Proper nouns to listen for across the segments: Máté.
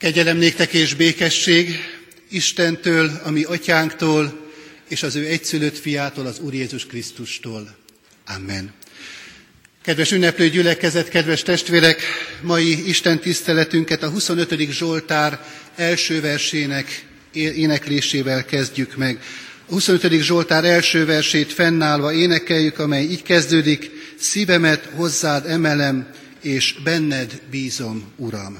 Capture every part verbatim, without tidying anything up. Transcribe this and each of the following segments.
Kegyelem néktek és békesség Istentől, a mi atyánktól, és az ő egyszülött fiától, az Úr Jézus Krisztustól. Amen. Kedves ünneplő gyülekezet, kedves testvérek, mai Isten tiszteletünket a huszonötödik Zsoltár első versének éneklésével kezdjük meg. A huszonötödik Zsoltár első versét fennállva énekeljük, amely így kezdődik: Szívemet hozzád emelem, és benned bízom, Uram.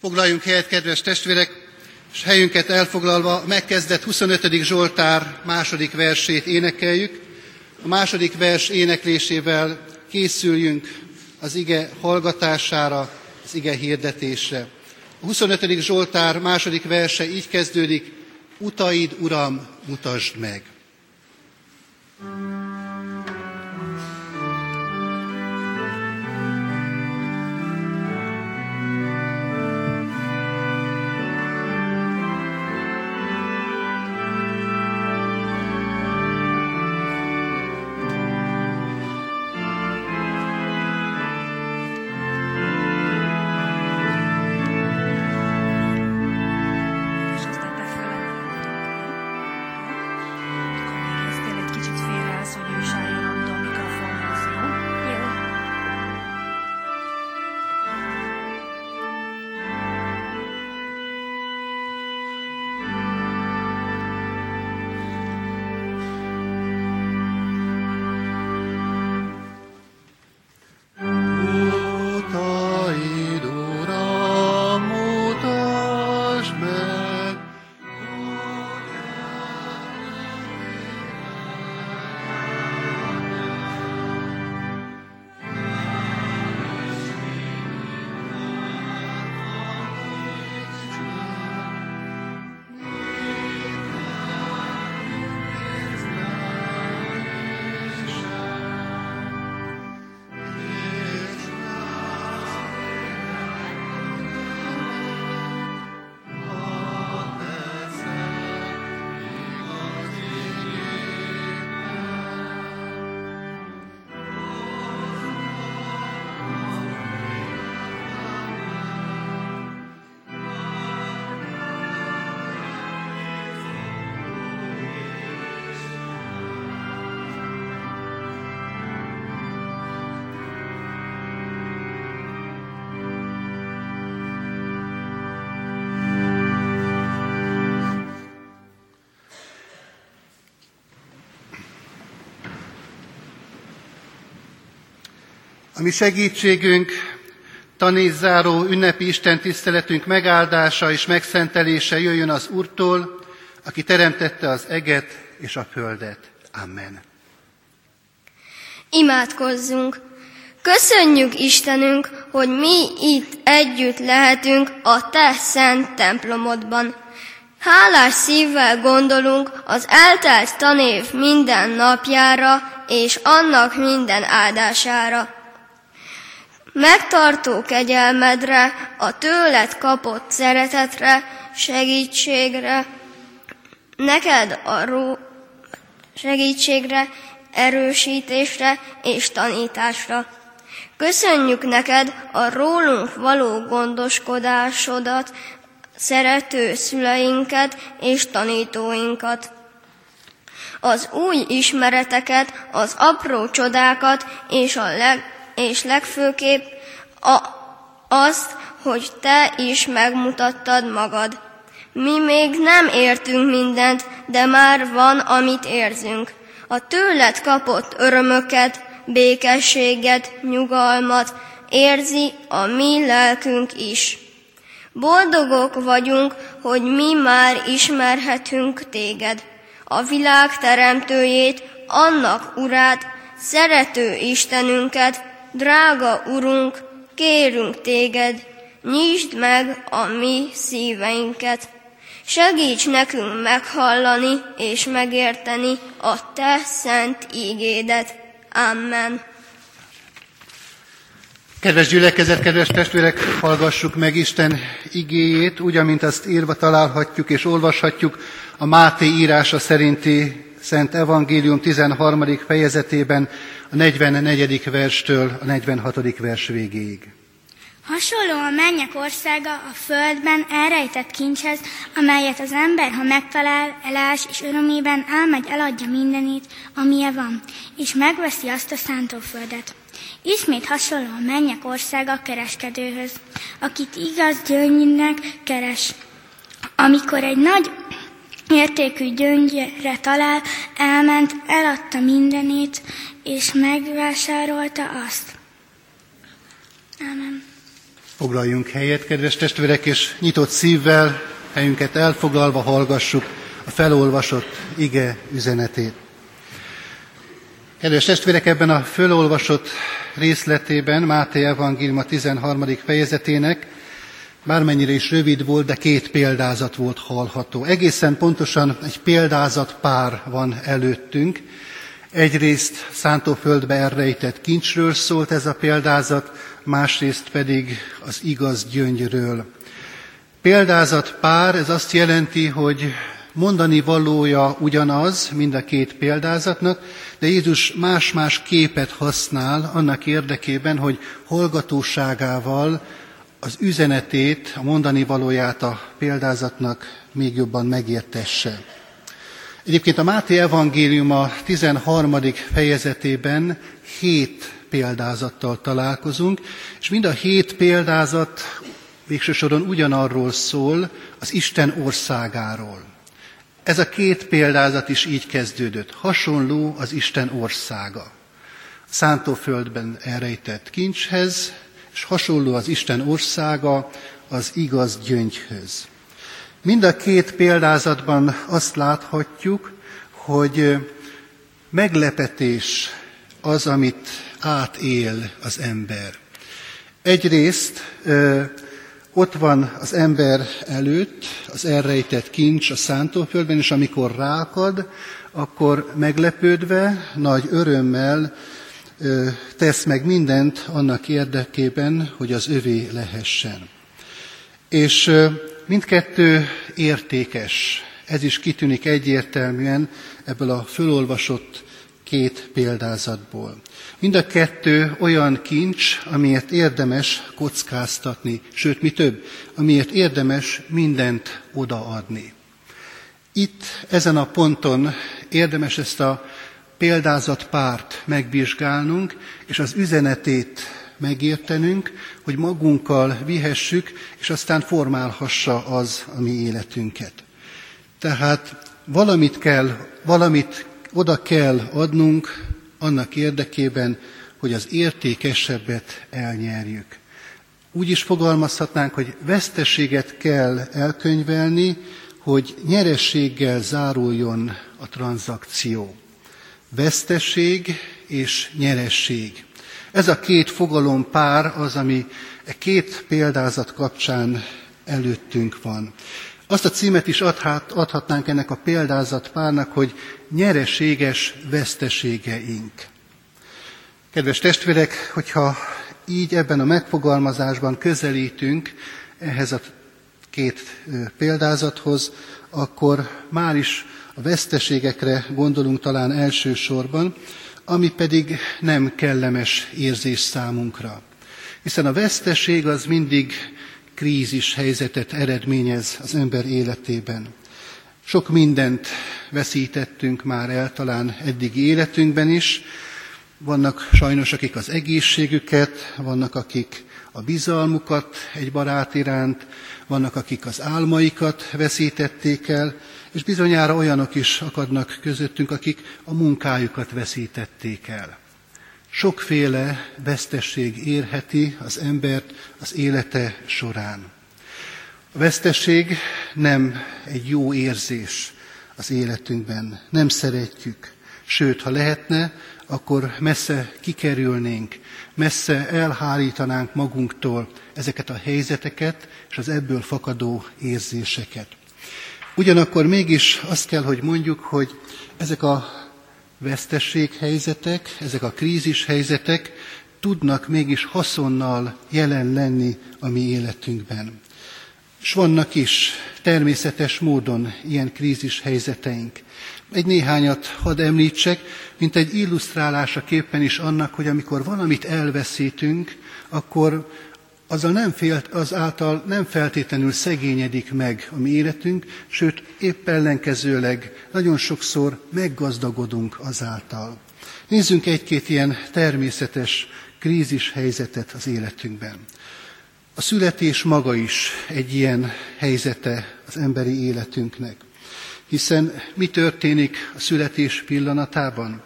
Foglaljunk helyet, kedves testvérek, és helyünket elfoglalva megkezdett huszonötödik Zsoltár második versét énekeljük. A második vers éneklésével készüljünk az ige hallgatására, az ige hirdetésre. A huszonötödik Zsoltár második verse így kezdődik: Utaid, Uram, mutasd meg! A mi segítségünk, tanévzáró ünnepi Isten tiszteletünk megáldása és megszentelése jöjjön az Úrtól, aki teremtette az eget és a földet. Amen. Imádkozzunk! Köszönjük, Istenünk, hogy mi itt együtt lehetünk a Te szent templomodban. Hálás szívvel gondolunk az eltelt tanév minden napjára és annak minden áldására. Megtartó kegyelmedre, a tőled kapott szeretetre, segítségre, neked arról segítségre, erősítésre és tanításra. Köszönjük neked a rólunk való gondoskodásodat, szerető szüleinket és tanítóinkat. Az új ismereteket, az apró csodákat és a leg és legfőképp a, azt, hogy te is megmutattad magad. Mi még nem értünk mindent, de már van, amit érzünk. A tőled kapott örömöket, békességet, nyugalmat érzi a mi lelkünk is. Boldogok vagyunk, hogy mi már ismerhetünk téged, a világ teremtőjét, annak urát, szerető Istenünket. Drága Urunk, kérünk téged, nyisd meg a mi szíveinket. Segíts nekünk meghallani és megérteni a te szent ígédet. Amen. Kedves gyülekezet, kedves testvérek, hallgassuk meg Isten igéjét, úgy, amint azt írva találhatjuk és olvashatjuk a Máté írása szerinti Szent Evangélium tizenharmadik fejezetében, a negyvennegyedik verstől a negyvenhatodik vers végéig. Hasonló a mennyek országa a földben elrejtett kincshez, amelyet az ember, ha megtalál, elás és örömében elmegy, eladja mindenét, amilyen van, és megveszi azt a szántóföldet. Ismét hasonló a mennyek országa a kereskedőhöz, akit igaz gyöngynek keres. Amikor egy nagy értékű gyöngyre talál, elment, eladta mindenét, és megvásárolta azt. Amen. Foglaljunk helyet, kedves testvérek, és nyitott szívvel, helyünket elfoglalva hallgassuk a felolvasott ige üzenetét. Kedves testvérek, ebben a felolvasott részletében Máté evangéliuma tizenharmadik fejezetének, bármennyire is rövid volt, de két példázat volt hallható. Egészen pontosan egy példázat pár van előttünk. Egyrészt szántóföldbe elrejtett kincsről szólt ez a példázat, másrészt pedig az igaz gyöngyről. Példázat pár, ez azt jelenti, hogy mondani valója ugyanaz mind a két példázatnak, de Jézus más-más képet használ annak érdekében, hogy hallgatóságával az üzenetét, a mondani valóját a példázatnak még jobban megértesse. Egyébként a Máté evangéliuma tizenharmadik fejezetében hét példázattal találkozunk, és mind a hét példázat végső soron ugyanarról szól, az Isten országáról. Ez a két példázat is így kezdődött. Hasonló az Isten országa. A szántóföldben elrejtett kincshez, és hasonló az Isten országa az igaz gyöngyhöz. Mind a két példázatban azt láthatjuk, hogy meglepetés az, amit átél az ember. Egyrészt ott van az ember előtt az elrejtett kincs a szántóföldben, és amikor ráakad, akkor meglepődve, nagy örömmel tesz meg mindent annak érdekében, hogy az övé lehessen. És mindkettő értékes. Ez is kitűnik egyértelműen ebből a fölolvasott két példázatból. Mind a kettő olyan kincs, amiért érdemes kockáztatni, sőt, mi több, amiért érdemes mindent odaadni. Itt, ezen a ponton érdemes ezt a példázatpárt megvizsgálnunk, és az üzenetét megértenünk, hogy magunkkal vihessük, és aztán formálhassa az a mi életünket. Tehát valamit kell, valamit oda kell adnunk annak érdekében, hogy az értékesebbet elnyerjük. Úgy is fogalmazhatnánk, hogy veszteséget kell elkönyvelni, hogy nyerességgel záruljon a tranzakció. Veszteség és nyeresség. Ez a két fogalompár az, ami e két példázat kapcsán előttünk van. Azt a címet is adhat, adhatnánk ennek a példázatpárnak, hogy nyereséges veszteségeink. Kedves testvérek, hogyha így ebben a megfogalmazásban közelítünk ehhez a két példázathoz, akkor már is a veszteségekre gondolunk talán elsősorban, ami pedig nem kellemes érzés számunkra. Hiszen a veszteség az mindig krízis helyzetet eredményez az ember életében. Sok mindent veszítettünk már el talán eddigi életünkben is. Vannak sajnos, akik az egészségüket, vannak, akik a bizalmukat egy barát iránt, vannak, akik az álmaikat veszítették el, és bizonyára olyanok is akadnak közöttünk, akik a munkájukat veszítették el. Sokféle vesztesség érheti az embert az élete során. A vesztesség nem egy jó érzés az életünkben, nem szeretjük. Sőt, ha lehetne, akkor messze kikerülnénk, messze elhárítanánk magunktól ezeket a helyzeteket és az ebből fakadó érzéseket. Ugyanakkor mégis azt kell, hogy mondjuk, hogy ezek a veszteséghelyzetek, ezek a krízishelyzetek tudnak mégis haszonnal jelen lenni a mi életünkben. És vannak is természetes módon ilyen krízishelyzeteink. Egy néhányat hadd említsek, mint egy illusztrálásaképpen is annak, hogy amikor valamit elveszítünk, akkor azzal nem félt, azáltal nem feltétlenül szegényedik meg a mi életünk, sőt épp ellenkezőleg nagyon sokszor meggazdagodunk azáltal. Nézzünk egy-két ilyen természetes krízishelyzetet az életünkben. A születés maga is egy ilyen helyzete az emberi életünknek. Hiszen mi történik a születés pillanatában?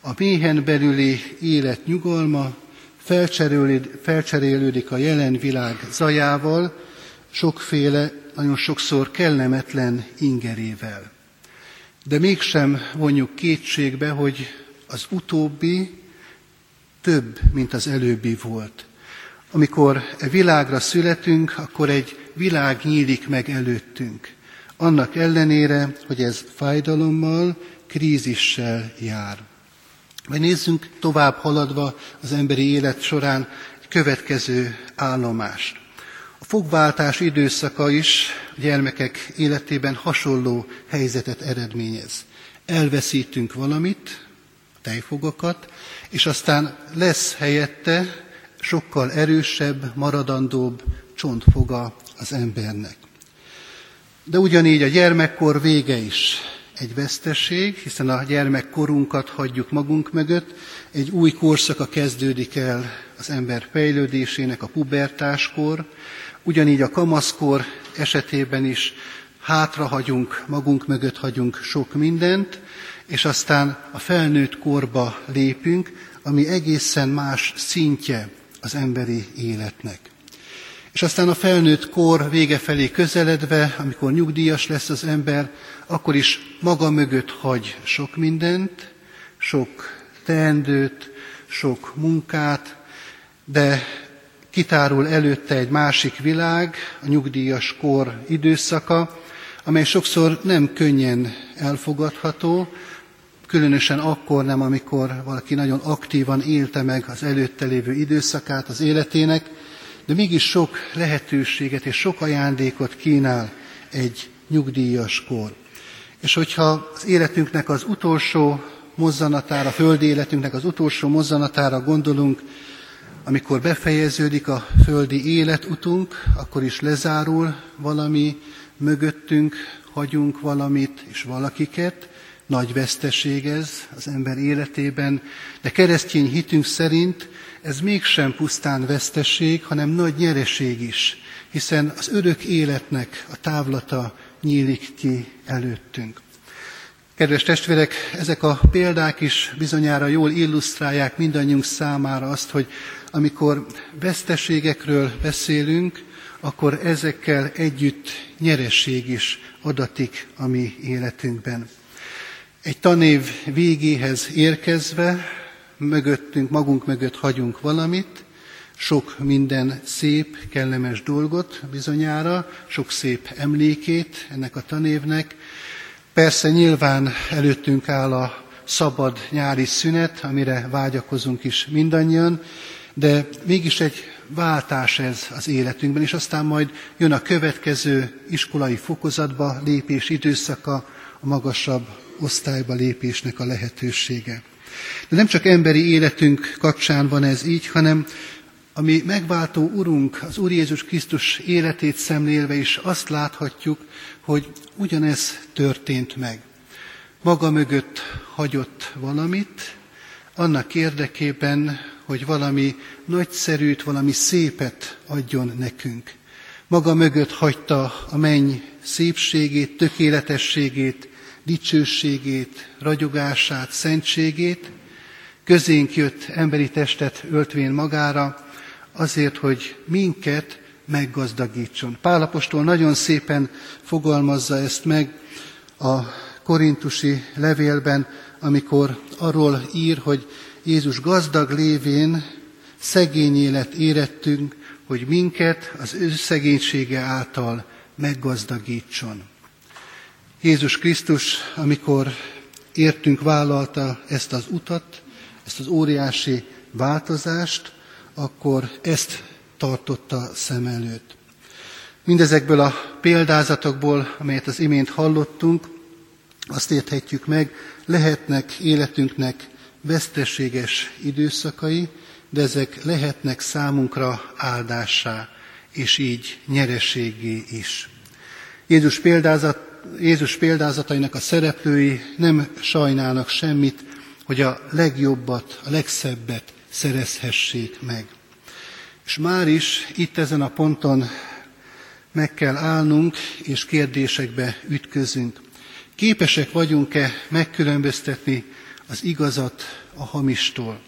A méhen belüli élet nyugalma felcserélődik a jelen világ zajával, sokféle, nagyon sokszor kellemetlen ingerével. De mégsem vonjuk kétségbe, hogy az utóbbi több, mint az előbbi volt. Amikor e világra születünk, akkor egy világ nyílik meg előttünk. Annak ellenére, hogy ez fájdalommal, krízissel jár. Vagy nézzünk tovább haladva az emberi élet során egy következő állomást. A fogváltás időszaka is a gyermekek életében hasonló helyzetet eredményez. Elveszítünk valamit, a tejfogakat, és aztán lesz helyette sokkal erősebb, maradandóbb csontfoga az embernek. De ugyanígy a gyermekkor vége is egy veszteség, hiszen a gyermekkorunkat hagyjuk magunk mögött, egy új korszaka kezdődik el az ember fejlődésének, a pubertáskor, ugyanígy a kamaszkor esetében is hátrahagyunk, magunk mögött hagyunk sok mindent, és aztán a felnőtt korba lépünk, ami egészen más szintje az emberi életnek. És aztán a felnőtt kor vége felé közeledve, amikor nyugdíjas lesz az ember, akkor is maga mögött hagy sok mindent, sok teendőt, sok munkát, de kitárul előtte egy másik világ, a nyugdíjas kor időszaka, amely sokszor nem könnyen elfogadható, különösen akkor nem, amikor valaki nagyon aktívan élte meg az előtte lévő időszakát az életének, de mégis sok lehetőséget és sok ajándékot kínál egy nyugdíjas kor. És hogyha az életünknek az utolsó mozzanatára, a földi életünknek az utolsó mozzanatára gondolunk, amikor befejeződik a földi életutunk, akkor is lezárul valami, mögöttünk hagyunk valamit és valakiket, nagy veszteség ez az ember életében, de keresztény hitünk szerint ez mégsem pusztán veszteség, hanem nagy nyereség is, hiszen az örök életnek a távlata nyílik ki előttünk. Kedves testvérek, ezek a példák is bizonyára jól illusztrálják mindannyiunk számára azt, hogy amikor veszteségekről beszélünk, akkor ezekkel együtt nyereség is adatik a mi életünkben. Egy tanév végéhez érkezve, mögöttünk, magunk mögött hagyunk valamit, sok minden szép, kellemes dolgot bizonyára, sok szép emlékét ennek a tanévnek. Persze nyilván előttünk áll a szabad nyári szünet, amire vágyakozunk is mindannyian, De mégis egy váltás ez az életünkben, és aztán majd jön a következő iskolai fokozatba lépés időszaka, a magasabb osztályba lépésnek a lehetősége. De nem csak emberi életünk kapcsán van ez így, hanem a mi megváltó Urunk, az Úr Jézus Krisztus életét szemlélve is azt láthatjuk, hogy ugyanez történt meg. Maga mögött hagyott valamit, annak érdekében, hogy valami nagyszerűt, valami szépet adjon nekünk. Maga mögött hagyta a menny szépségét, tökéletességét, dicsőségét, ragyogását, szentségét, közénk jött emberi testet öltvén magára, azért, hogy minket meggazdagítson. Pál apostol nagyon szépen fogalmazza ezt meg a korintusi levélben, amikor arról ír, hogy Jézus gazdag lévén szegénnyé lett érettünk, hogy minket az ő szegénysége által meggazdagítson. Jézus Krisztus, amikor értünk vállalta ezt az utat, ezt az óriási változást, akkor ezt tartotta szem előtt. Mindezekből a példázatokból, amelyet az imént hallottunk, azt érthetjük meg, lehetnek életünknek veszteséges időszakai, de ezek lehetnek számunkra áldássá, és így nyereségé is. Jézus, példázat, Jézus példázatainak a szereplői nem sajnálnak semmit, hogy a legjobbat, a legszebbet szerezhessék meg. És már is itt ezen a ponton meg kell állnunk, és kérdésekbe ütközünk. Képesek vagyunk-e megkülönböztetni az igazat a hamistól?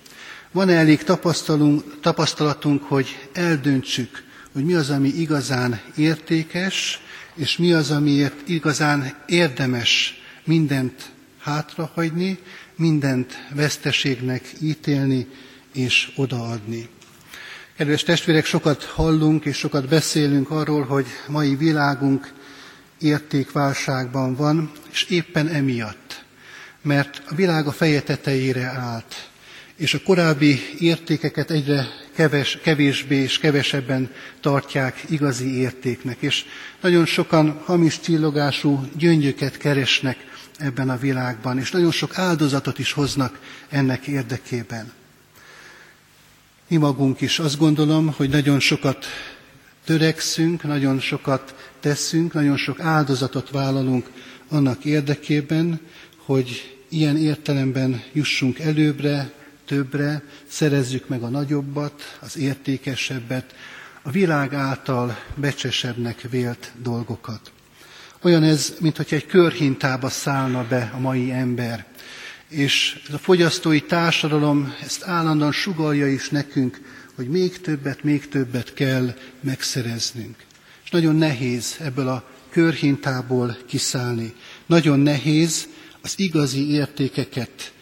Van-e elég tapasztalatunk, hogy eldöntsük, hogy mi az, ami igazán értékes, és mi az, amiért igazán érdemes mindent hátrahagyni, mindent veszteségnek ítélni és odaadni. Kedves testvérek, sokat hallunk és sokat beszélünk arról, hogy mai világunk értékválságban van, és éppen emiatt, mert a világ a feje tetejére állt, és a korábbi értékeket egyre keves, kevésbé és kevesebben tartják igazi értéknek, és nagyon sokan hamis csillogású gyöngyöket keresnek ebben a világban, és nagyon sok áldozatot is hoznak ennek érdekében. Mi magunk is azt gondolom, hogy nagyon sokat törekszünk, nagyon sokat teszünk, nagyon sok áldozatot vállalunk annak érdekében, hogy ilyen értelemben jussunk előbbre, többre, szerezzük meg a nagyobbat, az értékesebbet, a világ által becsesebbnek vélt dolgokat. Olyan ez, mintha egy körhintába szállna be a mai ember. És a fogyasztói társadalom ezt állandóan sugallja is nekünk, hogy még többet, még többet kell megszereznünk. És nagyon nehéz ebből a körhintából kiszállni. Nagyon nehéz az igazi értékeket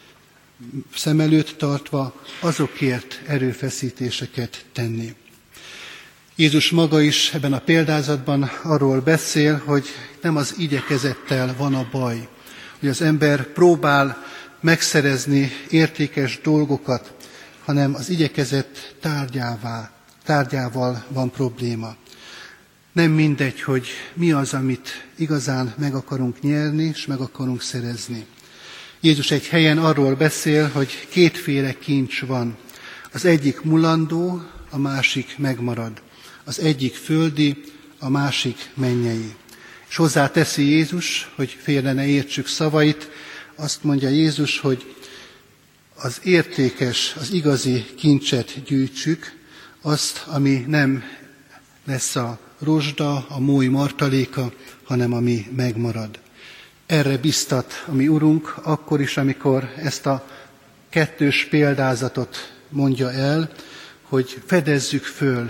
szem előtt tartva azokért erőfeszítéseket tenni. Jézus maga is ebben a példázatban arról beszél, hogy nem az igyekezettel van a baj, hogy az ember próbál megszerezni értékes dolgokat, hanem az igyekezet tárgyává, tárgyával van probléma. Nem mindegy, hogy mi az, amit igazán meg akarunk nyerni és meg akarunk szerezni. Jézus egy helyen arról beszél, hogy kétféle kincs van. Az egyik mulandó, a másik megmarad. Az egyik földi, a másik mennyei. És hozzáteszi Jézus, hogy félre ne értsük szavait, azt mondja Jézus, hogy az értékes, az igazi kincset gyűjtsük, azt, ami nem lesz a rozsda, a moly martaléka, hanem ami megmarad. Erre biztat a mi Urunk akkor is, amikor ezt a kettős példázatot mondja el, hogy fedezzük föl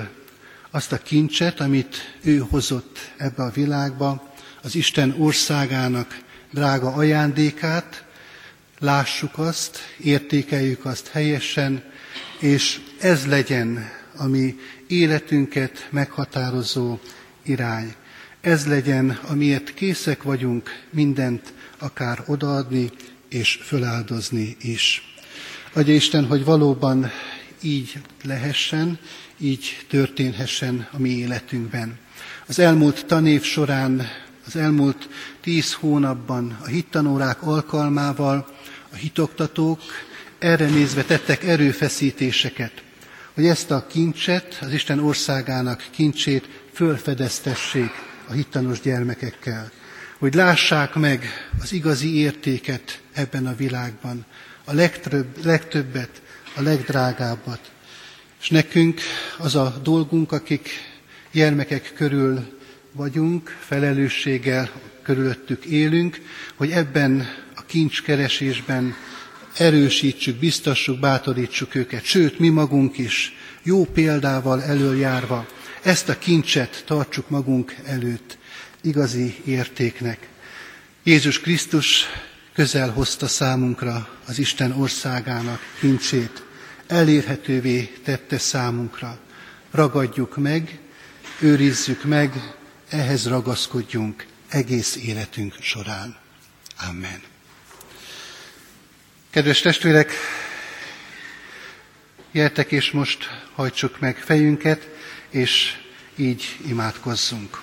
azt a kincset, amit ő hozott ebbe a világba, az Isten országának drága ajándékát, lássuk azt, értékeljük azt helyesen, és ez legyen a mi életünket meghatározó irány. Ez legyen, amiért készek vagyunk mindent akár odaadni és föláldozni is. Adja Isten, hogy valóban így lehessen, így történhessen a mi életünkben. Az elmúlt tanév során, az elmúlt tíz hónapban a hittanórák alkalmával a hitoktatók erre nézve tettek erőfeszítéseket, hogy ezt a kincset, az Isten országának kincsét fölfedeztessék a hittanos gyermekekkel, hogy lássák meg az igazi értéket ebben a világban, a legtöbb, legtöbbet, a legdrágábbat. És nekünk az a dolgunk, akik gyermekek körül vagyunk, felelősséggel körülöttük élünk, hogy ebben a kincskeresésben erősítsük, biztassuk, bátorítsuk őket, sőt, mi magunk is, jó példával elöljárva, ezt a kincset tartsuk magunk előtt, igazi értéknek. Jézus Krisztus közel hozta számunkra az Isten országának kincsét, elérhetővé tette számunkra. Ragadjuk meg, őrizzük meg, ehhez ragaszkodjunk egész életünk során. Amen. Kedves testvérek, gyertek és most hajtsuk meg fejünket, és így imádkozzunk.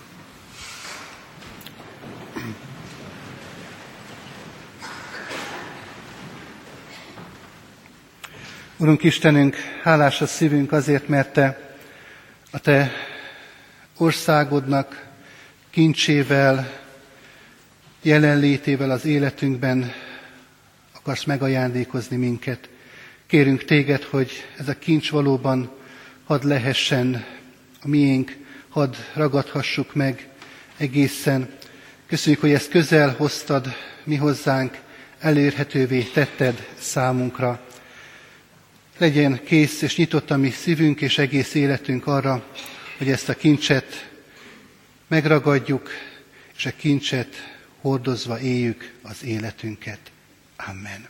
Urunk Istenünk, hálás a szívünk azért, mert Te a Te országodnak kincsével, jelenlétével az életünkben akarsz megajándékozni minket. Kérünk Téged, hogy ez a kincs valóban hadd lehessen a miénk, hadd ragadhassuk meg egészen. Köszönjük, hogy ezt közel hoztad mi hozzánk, elérhetővé tetted számunkra. Legyen kész és nyitott a mi szívünk és egész életünk arra, hogy ezt a kincset megragadjuk, és a kincset hordozva éljük az életünket. Amen.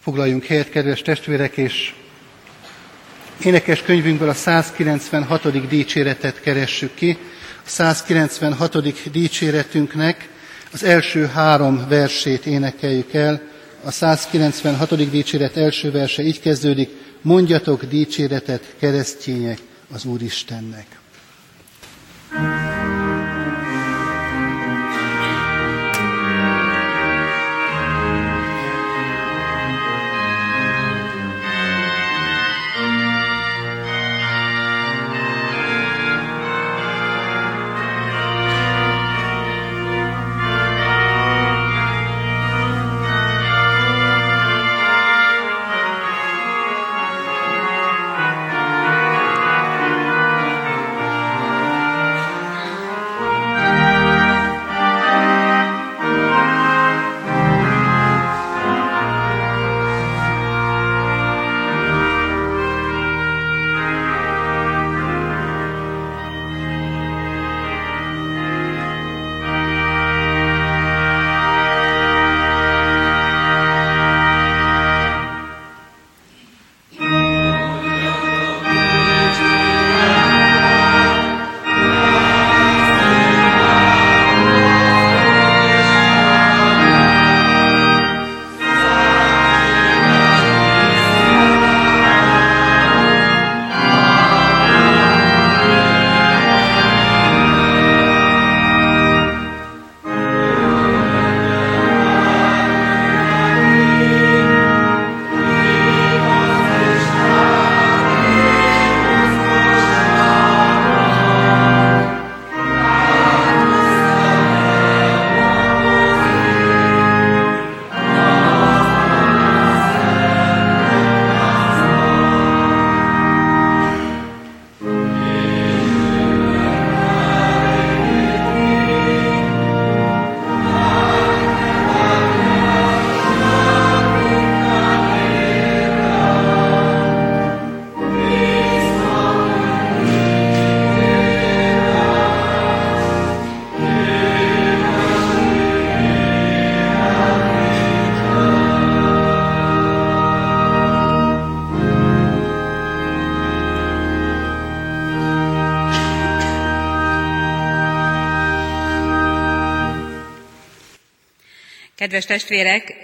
Foglaljunk helyet, kedves testvérek, és énekes könyvünkből a százkilencvenhatodik dicséretet keressük ki. A százkilencvenhatodik dicséretünknek az első három versét énekeljük el. A százkilencvenhatodik dicséret első verse így kezdődik: mondjatok dicséretet, keresztények, az Úristennek. Kedves testvérek,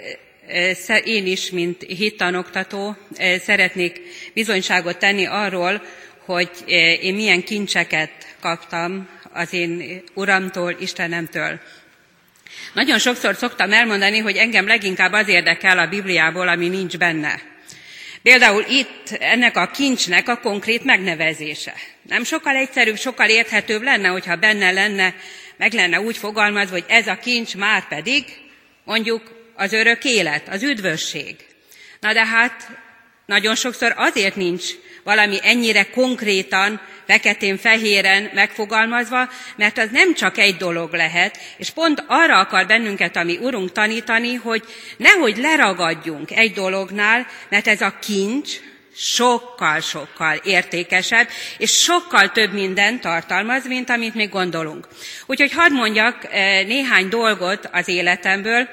én is, mint hittanoktató szeretnék bizonyságot tenni arról, hogy én milyen kincseket kaptam az én Uramtól, Istenemtől. Nagyon sokszor szoktam elmondani, hogy engem leginkább az érdekel a Bibliából, ami nincs benne. Például itt ennek a kincsnek a konkrét megnevezése. Nem sokkal egyszerűbb, sokkal érthetőbb lenne, hogyha benne lenne, meg lenne úgy fogalmazva, hogy ez a kincs már pedig, mondjuk az örök élet, az üdvösség. Na de hát nagyon sokszor azért nincs valami ennyire konkrétan, feketén-fehéren megfogalmazva, mert az nem csak egy dolog lehet, és pont arra akar bennünket a mi Urunk tanítani, hogy nehogy leragadjunk egy dolognál, mert ez a kincs sokkal-sokkal értékesebb, és sokkal több mindent tartalmaz, mint amit mi gondolunk. Úgyhogy hadd mondjak néhány dolgot az életemből.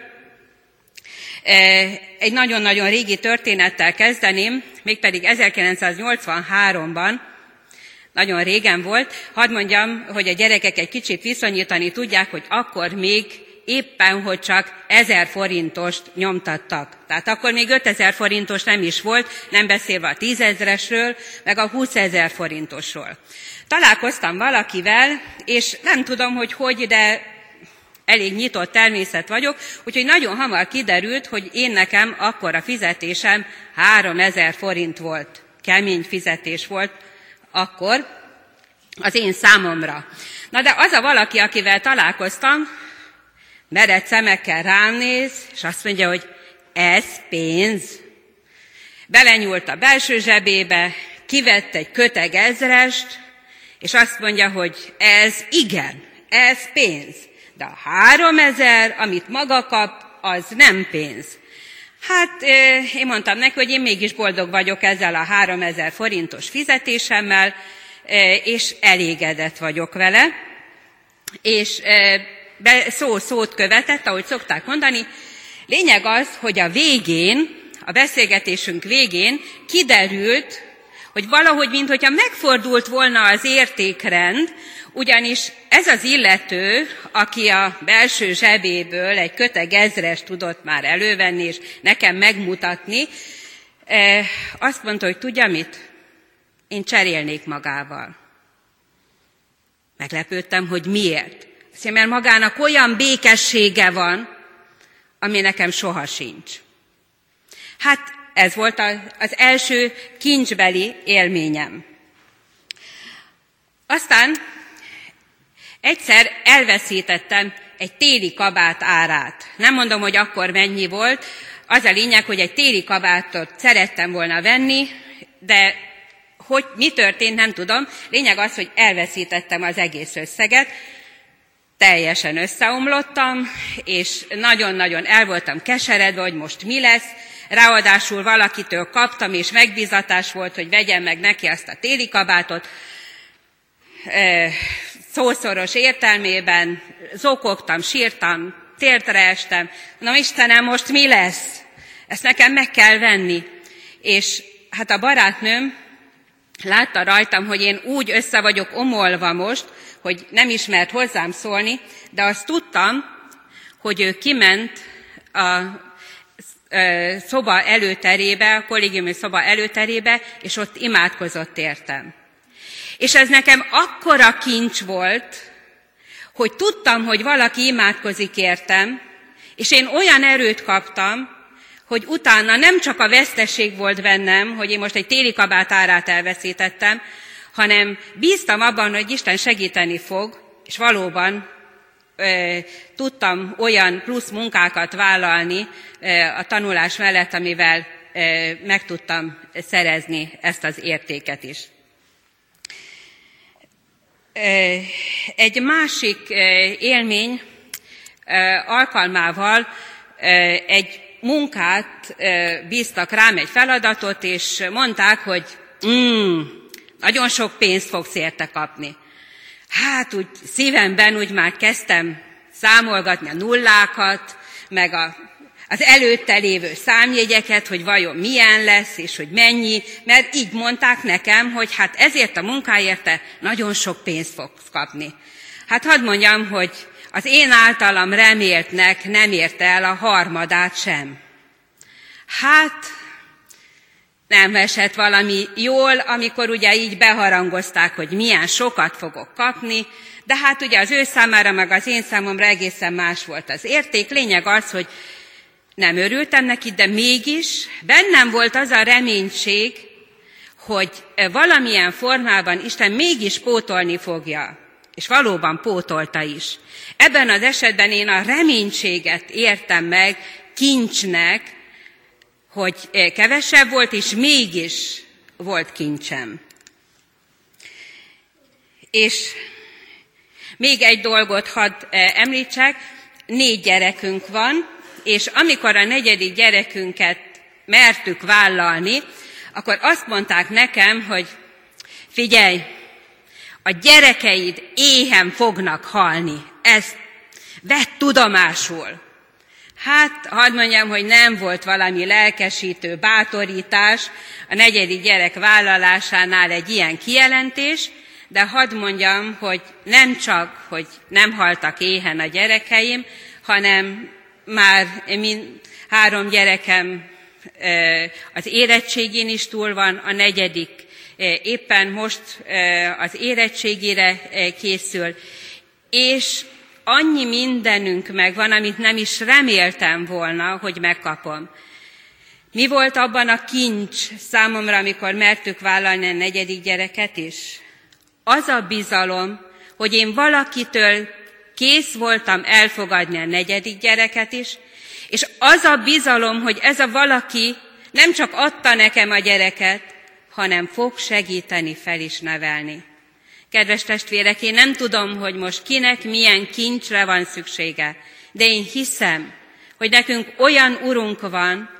Egy nagyon-nagyon régi történettel kezdeném, mégpedig ezerkilencszáznyolcvanháromban, nagyon régen volt. Hadd mondjam, hogy a gyerekek egy kicsit viszonyítani tudják, hogy akkor még éppen, hogy csak ezer forintost nyomtattak. Tehát akkor még ötezer forintos nem is volt, nem beszélve a tízezresről, meg a húszezer forintosról. Találkoztam valakivel, és nem tudom, hogy hogy, de elég nyitott természet vagyok, úgyhogy nagyon hamar kiderült, hogy én nekem akkor a fizetésem háromezer forint volt. Kemény fizetés volt akkor az én számomra. Na de az a valaki, akivel találkoztam, meredt szemekkel rám néz, és azt mondja, hogy ez pénz. Belenyúlt a belső zsebébe, kivett egy köteg ezrest, és azt mondja, hogy ez igen, ez pénz. De a három ezer, amit maga kap, az nem pénz. Hát én mondtam neki, hogy én mégis boldog vagyok ezzel a három ezer forintos fizetésemmel, és elégedett vagyok vele. És szó-szót követett, ahogy szokták mondani. Lényeg az, hogy a végén, a beszélgetésünk végén kiderült, hogy valahogy, minthogyha megfordult volna az értékrend, ugyanis ez az illető, aki a belső zsebéből egy köteg ezres tudott már elővenni, és nekem megmutatni, azt mondta, hogy tudja mit? Én cserélnék magával. Meglepődtem, hogy miért. Azért, mert magának olyan békessége van, ami nekem soha sincs. Hát ez volt az első kincsbeli élményem. Aztán egyszer elveszítettem egy téli kabát árát. Nem mondom, hogy akkor mennyi volt. Az a lényeg, hogy egy téli kabátot szerettem volna venni, de hogy mi történt, nem tudom. Lényeg az, hogy elveszítettem az egész összeget. Teljesen összeomlottam, és nagyon-nagyon el voltam keseredve, hogy most mi lesz. Ráadásul valakitől kaptam, és megbízatás volt, hogy vegyem meg neki azt a téli kabátot. Szószoros értelmében zokogtam, sírtam, térdre estem. Na Istenem, most mi lesz? Ezt nekem meg kell venni. És hát a barátnőm látta rajtam, hogy én úgy össze vagyok omolva most, hogy nem ismert hozzám szólni, de azt tudtam, hogy ő kiment a szoba előterébe, a kollégiumi szoba előterébe, és ott imádkozott értem. És ez nekem akkora kincs volt, hogy tudtam, hogy valaki imádkozik értem, és én olyan erőt kaptam, hogy utána nem csak a veszteség volt bennem, hogy én most egy téli kabát árát elveszítettem, hanem bíztam abban, hogy Isten segíteni fog, és valóban ö, tudtam olyan plusz munkákat vállalni ö, a tanulás mellett, amivel ö, meg tudtam szerezni ezt az értéket is. Egy másik élmény alkalmával egy munkát bíztak rám, egy feladatot, és mondták, hogy mm, nagyon sok pénzt fogsz érte kapni. Hát úgy szívemben úgy már kezdtem számolgatni a nullákat, meg a, az előtte lévő számjegyeket, hogy vajon milyen lesz, és hogy mennyi, mert így mondták nekem, hogy hát ezért a munkáért te nagyon sok pénzt fogsz kapni. Hát hadd mondjam, hogy az én általam reméltnek nem érte el a harmadát sem. hát nem esett valami jól, amikor ugye így beharangozták, hogy milyen sokat fogok kapni, de hát ugye az ő számára, meg az én számomra egészen más volt az érték. Lényeg az, hogy nem örültem neki, de mégis bennem volt az a reménység, hogy valamilyen formában Isten mégis pótolni fogja. És valóban pótolta is. Ebben az esetben én a reménységet értem meg kincsnek, hogy kevesebb volt, és mégis volt kincsem. És még egy dolgot hadd említsek, négy gyerekünk van, és amikor a negyedik gyerekünket mertük vállalni, akkor azt mondták nekem, hogy figyelj, a gyerekeid éhen fognak halni. Ezt vedd tudomásul. Hát, hadd mondjam, hogy nem volt valami lelkesítő bátorítás a negyedik gyerek vállalásánál egy ilyen kijelentés, de hadd mondjam, hogy nem csak, hogy nem haltak éhen a gyerekeim, hanem már mind három gyerekem az érettségén is túl van, a negyedik éppen most az érettségére készül, és annyi mindenünk megvan, amit nem is reméltem volna, hogy megkapom. Mi volt abban a kincs számomra, amikor mertük vállalni a negyedik gyereket is? Az a bizalom, hogy én valakitől kész voltam elfogadni a negyedik gyereket is, és az a bizalom, hogy ez a valaki nem csak adta nekem a gyereket, hanem fog segíteni fel is nevelni. Kedves testvérek, én nem tudom, hogy most kinek milyen kincsre van szüksége, de én hiszem, hogy nekünk olyan Urunk van,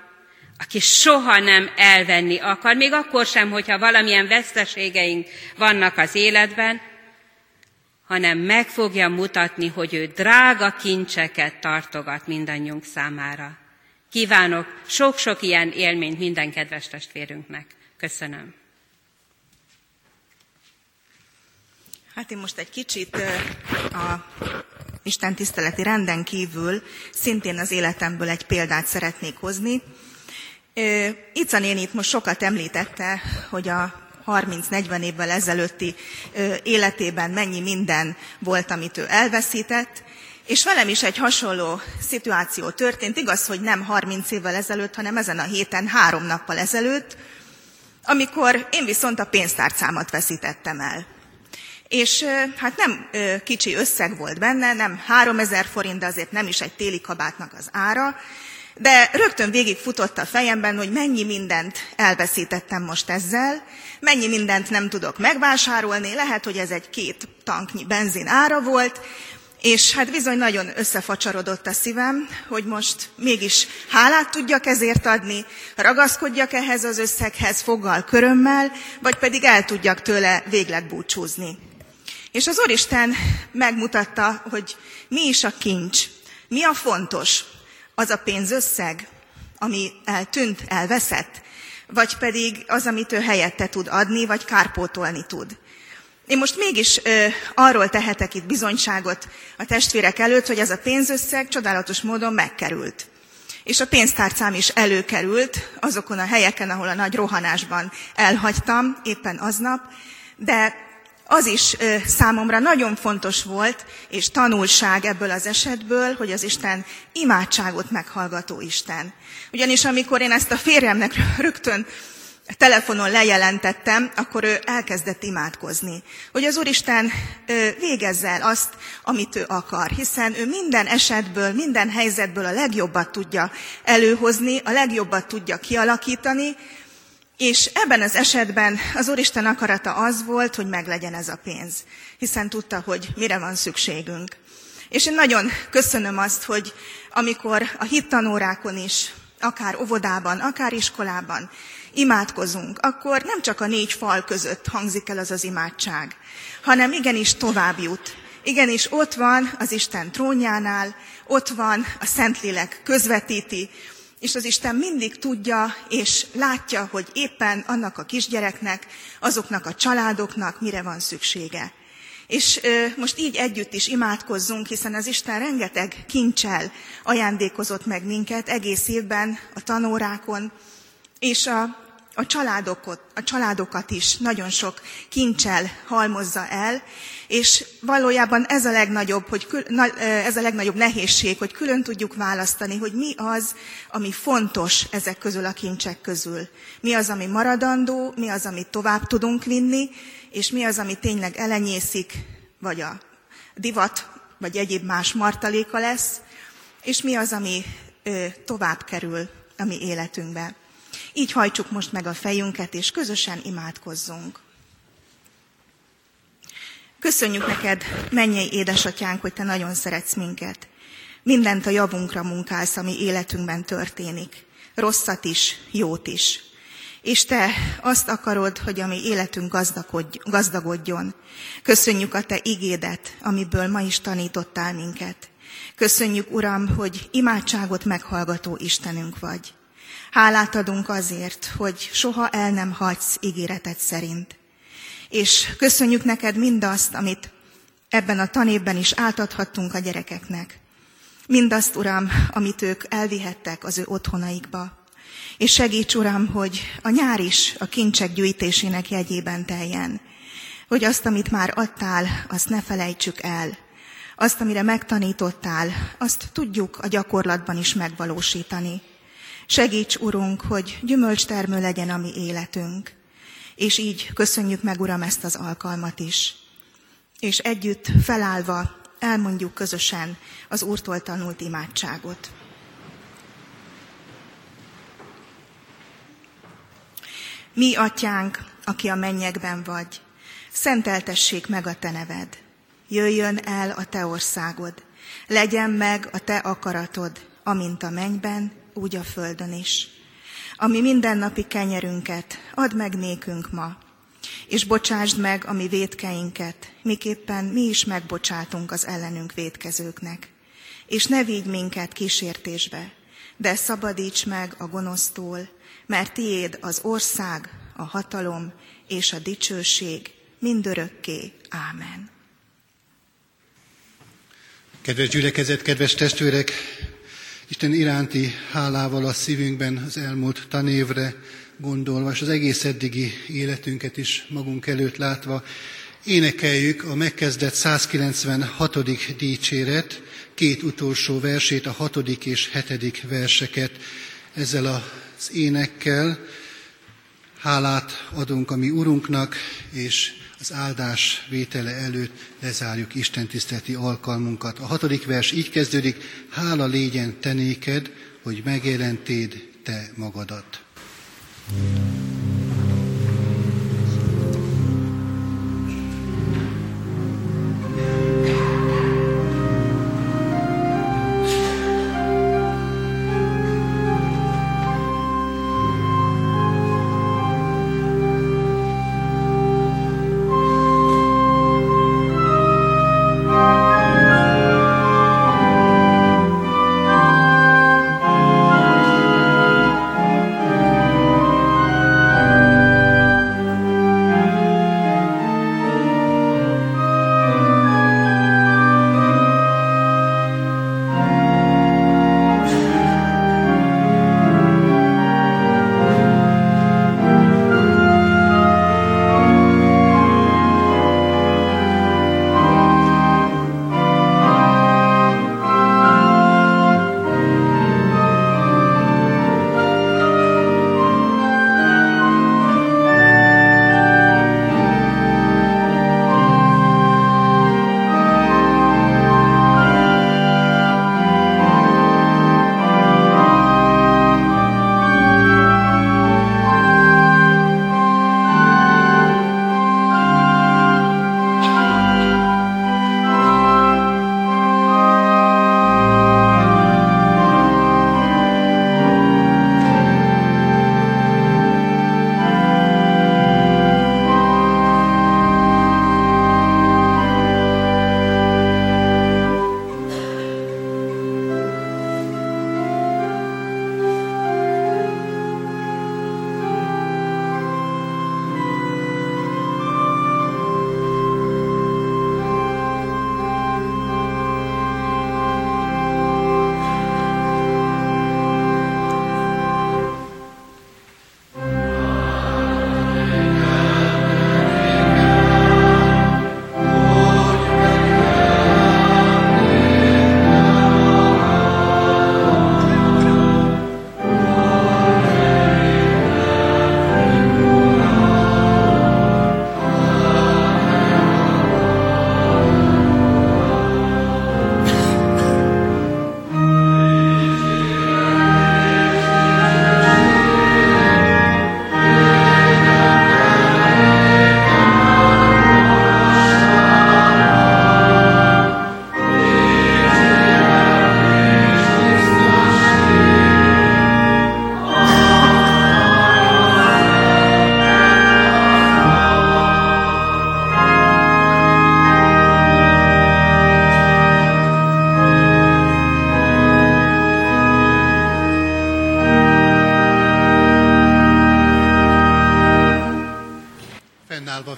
aki soha nem elvenni akar, még akkor sem, hogyha valamilyen veszteségeink vannak az életben, hanem meg fogja mutatni, hogy ő drága kincseket tartogat mindannyiunk számára. Kívánok sok-sok ilyen élményt minden kedves testvérünknek. Köszönöm. Hát én most egy kicsit a Isten tiszteleti renden kívül szintén az életemből egy példát szeretnék hozni. Ica nénit most sokat említette, hogy a harminc-negyven évvel ezelőtti életében mennyi minden volt, amit ő elveszített, és velem is egy hasonló szituáció történt, igaz, hogy nem harminc évvel ezelőtt, hanem ezen a héten, három nappal ezelőtt, amikor én viszont a pénztárcámat veszítettem el. És hát nem kicsi összeg volt benne, nem háromezer forint, de azért nem is egy téli kabátnak az ára, de rögtön végigfutott a fejemben, hogy mennyi mindent elveszítettem most ezzel, mennyi mindent nem tudok megvásárolni, lehet, hogy ez egy két tanknyi benzin ára volt, és hát bizony nagyon összefacsarodott a szívem, hogy most mégis hálát tudjak ezért adni, ragaszkodjak ehhez az összeghez foggal, körömmel, vagy pedig el tudjak tőle végleg búcsúzni. És az Úristen megmutatta, hogy mi is a kincs, mi a fontos, az a pénzösszeg, ami eltűnt, elveszett, vagy pedig az, amit ő helyette tud adni, vagy kárpótolni tud. Én most mégis ö, arról tehetek itt bizonyságot a testvérek előtt, hogy ez a pénzösszeg csodálatos módon megkerült. És a pénztárcám is előkerült azokon a helyeken, ahol a nagy rohanásban elhagytam éppen aznap, de az is ö, számomra nagyon fontos volt, és tanulság ebből az esetből, hogy az Isten imádságot meghallgató Isten. Ugyanis amikor én ezt a férjemnek rögtön telefonon lejelentettem, akkor ő elkezdett imádkozni, hogy az Úristen végezze el azt, amit ő akar, hiszen ő minden esetből, minden helyzetből a legjobbat tudja előhozni, a legjobbat tudja kialakítani, és ebben az esetben az Úristen akarata az volt, hogy meglegyen ez a pénz, hiszen tudta, hogy mire van szükségünk. És én nagyon köszönöm azt, hogy amikor a hittanórákon is, akár óvodában, akár iskolában imádkozunk, akkor nem csak a négy fal között hangzik el az az imádság, hanem igenis tovább jut. Igenis ott van az Isten trónjánál, ott van a Szentlélek közvetíti, és az Isten mindig tudja és látja, hogy éppen annak a kisgyereknek, azoknak a családoknak mire van szüksége. És most így együtt is imádkozzunk, hiszen az Isten rengeteg kincsel ajándékozott meg minket egész évben, a tanórákon, és a, a, családokat, a családokat is nagyon sok kincsel halmozza el, és valójában ez a legnagyobb, hogy, ez a legnagyobb nehézség, hogy külön tudjuk választani, hogy mi az, ami fontos ezek közül a kincsek közül. Mi az, ami maradandó, mi az, amit tovább tudunk vinni, és mi az, ami tényleg elenyészik, vagy a divat, vagy egyéb más martaléka lesz, és mi az, ami ö, tovább kerül a mi életünkbe. Így hajtsuk most meg a fejünket, és közösen imádkozzunk. Köszönjük neked, mennyei édesatyánk, hogy te nagyon szeretsz minket. Mindent a javunkra munkálsz, ami életünkben történik. Rosszat is, jót is. És te azt akarod, hogy a mi életünk gazdagodjon. Köszönjük a te igédet, amiből ma is tanítottál minket. Köszönjük, Uram, hogy imádságot meghallgató Istenünk vagy. Hálát adunk azért, hogy soha el nem hagysz ígéreted szerint. És köszönjük neked mindazt, amit ebben a tanévben is átadhattunk a gyerekeknek. Mindazt, Uram, amit ők elvihettek az ő otthonaikba. És segíts, Uram, hogy a nyár is a kincsek gyűjtésének jegyében teljen. Hogy azt, amit már adtál, azt ne felejtsük el. Azt, amire megtanítottál, azt tudjuk a gyakorlatban is megvalósítani. Segíts, Urunk, hogy gyümölcstermő legyen a mi életünk. És így köszönjük meg, Uram, ezt az alkalmat is. És együtt, felállva, elmondjuk közösen az Úrtól tanult imádságot. Mi, Atyánk, aki a mennyekben vagy, szenteltessék meg a te neved. Jöjjön el a te országod. Legyen meg a te akaratod, amint a mennyben, úgy a földön is. A mi mindennapi kenyerünket add meg nékünk ma, és bocsásd meg a mi vétkeinket, miképpen mi is megbocsátunk az ellenünk vétkezőknek. És ne vigy minket kísértésbe, de szabadíts meg a gonosztól, mert tiéd az ország, a hatalom és a dicsőség mindörökké. Ámen. Kedves gyülekezet, kedves testvérek! Isten iránti hálával a szívünkben az elmúlt tanévre gondolva, és az egész eddigi életünket is magunk előtt látva, énekeljük a megkezdett százkilencvenhatodik dicséret, két utolsó versét, a hatodik és hetedik verseket. Ezzel az énekkel hálát adunk a mi Urunknak, és az áldás vétele előtt lezárjuk istentiszteleti alkalmunkat. A hatodik vers így kezdődik: hála légyen te néked, hogy megjelentéd te magadat.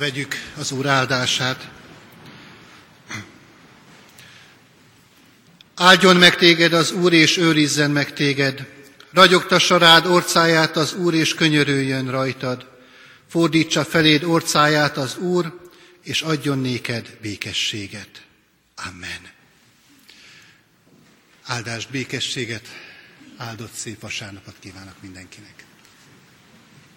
vegyük az Úr áldását. Áldjon meg téged az Úr, és őrizzen meg téged. Ragyogtassa rád orcáját az Úr, és könyörüljön rajtad. Fordítsa feléd orcáját az Úr, és adjon néked békességet. Amen. Áldás békességet, áldott szép vasárnapot kívánok mindenkinek.